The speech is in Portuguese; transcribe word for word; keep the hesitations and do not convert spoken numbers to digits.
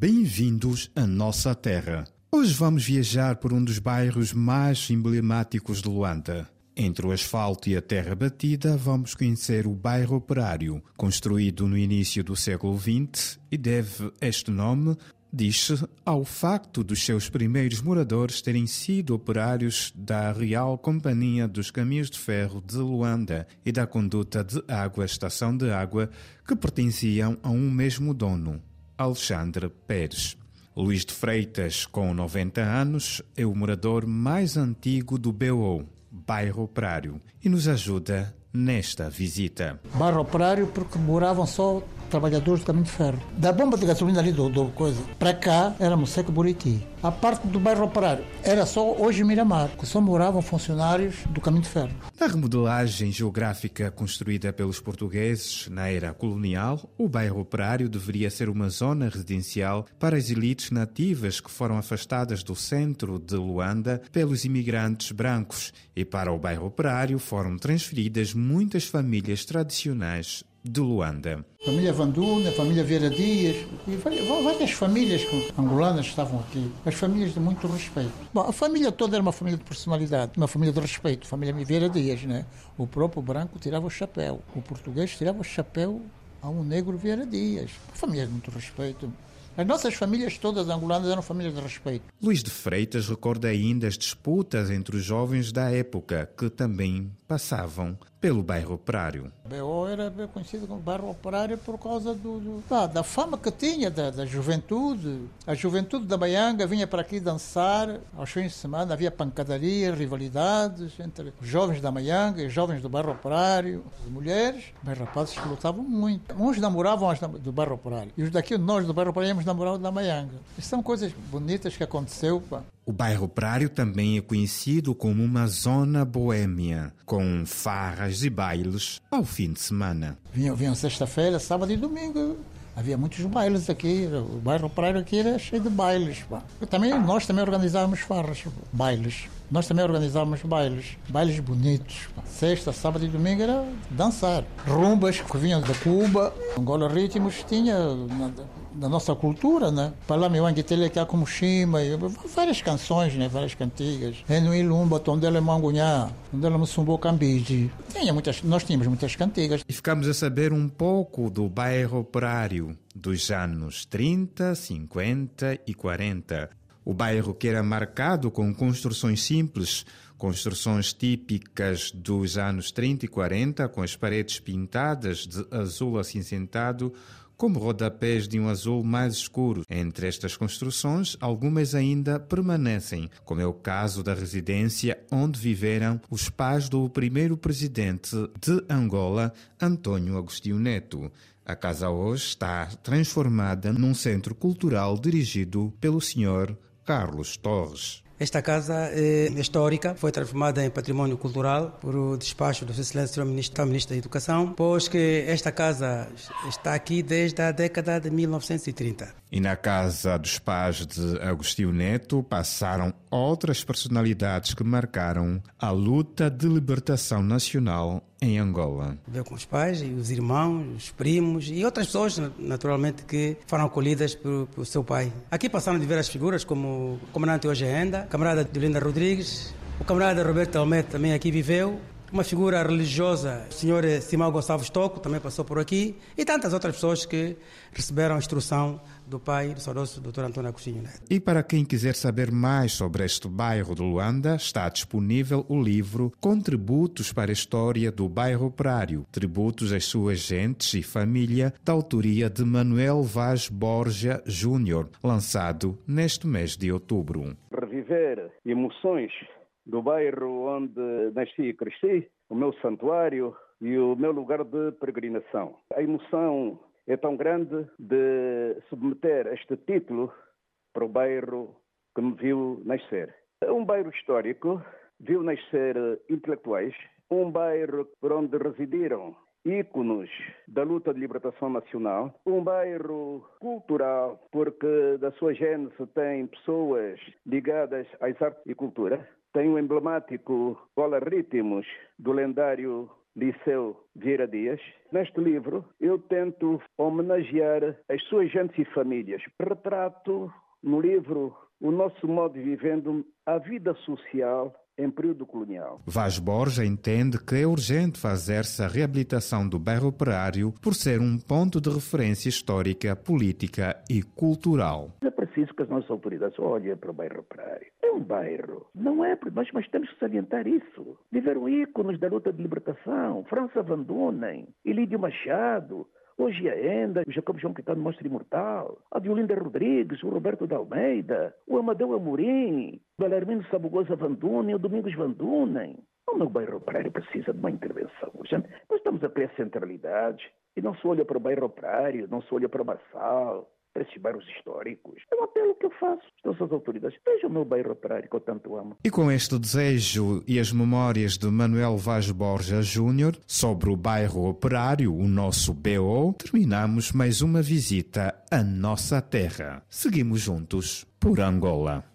Bem-vindos à Nossa Terra. Hoje vamos viajar por um dos bairros mais emblemáticos de Luanda. Entre o asfalto e a terra batida, vamos conhecer o Bairro Operário, construído no início do século vinte e deve este nome, diz-se, ao facto dos seus primeiros moradores terem sido operários da Real Companhia dos Caminhos de Ferro de Luanda e da Conduta de Água, Estação de Água, que pertenciam a um mesmo dono, Alexandre Pérez. Luís de Freitas, com noventa anos, é o morador mais antigo do B O, Bairro Operário, e nos ajuda nesta visita. Bairro Operário porque moravam só trabalhadores do caminho de ferro. Da bomba de gasolina ali do, do coisa, para cá era Moceco Buriti. A parte do Bairro Operário era só hoje Miramar, que só moravam funcionários do caminho de ferro. Na remodelagem geográfica construída pelos portugueses na era colonial, o Bairro Operário deveria ser uma zona residencial para as elites nativas que foram afastadas do centro de Luanda pelos imigrantes brancos, e para o Bairro Operário foram transferidas muitas famílias tradicionais de Luanda. Família Van-Dúnem, família Vera Dias e várias famílias angolanas estavam aqui. As famílias de muito respeito. Bom, a família toda era uma família de personalidade, uma família de respeito, família Vera Dias, né? O próprio branco tirava o chapéu, o português tirava o chapéu a um negro Vera Dias. Família de muito respeito. As nossas famílias todas angolanas eram famílias de respeito. Luís de Freitas recorda ainda as disputas entre os jovens da época, que também passavam pelo Bairro Operário. O B O era bem conhecido como Bairro Operário por causa do, do, da, da fama que tinha, da, da juventude. A juventude da Maianga vinha para aqui dançar. Aos fins de semana havia pancadaria, rivalidades entre os jovens da Maianga e os jovens do Bairro Operário. As mulheres, mas rapazes que lutavam muito. Uns namoravam as do Bairro Operário e os daqui, nós do Bairro Operário, namorado da Maianga. São coisas bonitas que aconteceu. Pá. O Bairro Operário também é conhecido como uma zona boêmia, com farras e bailes ao fim de semana. Vinham, vinham sexta-feira, sábado e domingo. Havia muitos bailes aqui. O Bairro Operário aqui era cheio de bailes. Pá. Também, nós também organizávamos farras, bailes. Nós também organizávamos bailes, bailes bonitos. Pá. Sexta, sábado e domingo era dançar. Rumbas que vinham da Cuba. Ngola Ritmos tinha... da nossa cultura, né? Para lá, como Shima, várias canções, né? Várias cantigas. Eno Ilumbo, Tondela Mangunhá, Tondela Mussumbo Cambide. Nós tínhamos muitas cantigas. E ficamos a saber um pouco do Bairro Operário dos anos trinta, cinquenta e quarenta. O bairro que era marcado com construções simples, construções típicas dos anos trinta e quarenta, com as paredes pintadas de azul acinzentado, como rodapés de um azul mais escuro. Entre estas construções, algumas ainda permanecem, como é o caso da residência onde viveram os pais do primeiro presidente de Angola, António Agostinho Neto. A casa hoje está transformada num centro cultural dirigido pelo senhor Carlos Torres. Esta casa é histórica, foi transformada em património cultural por o despacho do Sua Excelência Ministro, Ministro da Educação, pois que esta casa está aqui desde a década de mil novecentos e trinta. E na casa dos pais de Agostinho Neto passaram outras personalidades que marcaram a luta de libertação nacional em Angola. Veio com os pais, os irmãos, os primos e outras pessoas, naturalmente, que foram acolhidas por, por seu pai. Aqui passaram diversas figuras, como o comandante Hoje Renda, a camarada Deolinda Rodrigues, o camarada Roberto Almeida também aqui viveu, uma figura religiosa, o senhor Simão Gonçalves Tocco também passou por aqui, e tantas outras pessoas que receberam a instrução do pai, do saudoso doutor António Agostinho Neto. E para quem quiser saber mais sobre este bairro de Luanda, está disponível o livro Contributos para a História do Bairro Operário, Tributos às Suas Gentes e Família, da autoria de Manuel Vaz Borja Júnior, lançado neste mês de outubro. Reviver emoções do bairro onde nasci e cresci, o meu santuário e o meu lugar de peregrinação. A emoção é tão grande de submeter este título para o bairro que me viu nascer. É um bairro histórico, viu nascer intelectuais, um bairro por onde residiram ícones da luta de libertação nacional, um bairro cultural, porque da sua gênese tem pessoas ligadas às artes e cultura. Tem o emblemático Bola Ritmos, do lendário Liceu Vieira Dias. Neste livro eu tento homenagear as suas gentes e famílias. Retrato no livro o nosso modo de vivendo a vida social em período colonial. Vaz Borja entende que é urgente fazer-se a reabilitação do bairro Operário por ser um ponto de referência histórica, política e cultural. É preciso que as nossas autoridades olhem para o bairro Operário. É um bairro. Não é para nós, mas temos que salientar isso. Viveram ícones da luta de libertação, França Vandunem, Elídio Machado, Hoje Renda, o Jacob João que está no Monstro Imortal, a Deolinda Rodrigues, o Roberto Almeida, o Amadeu Amorim, Belarmino Sabugosa Vandunem, o Domingos Vandunem. O meu bairro Operário precisa de uma intervenção. Gente, nós estamos a pé centralidade e não se olha para o bairro Operário, não se olha para o Marçal, para esses bairros históricos. É um apelo que eu faço às nossas autoridades. Vejam o meu bairro Operário que eu tanto amo. E com este desejo e as memórias de Manuel Vaz Borja Júnior sobre o bairro Operário, o nosso B O, terminamos mais uma visita à nossa terra. Seguimos juntos por Angola.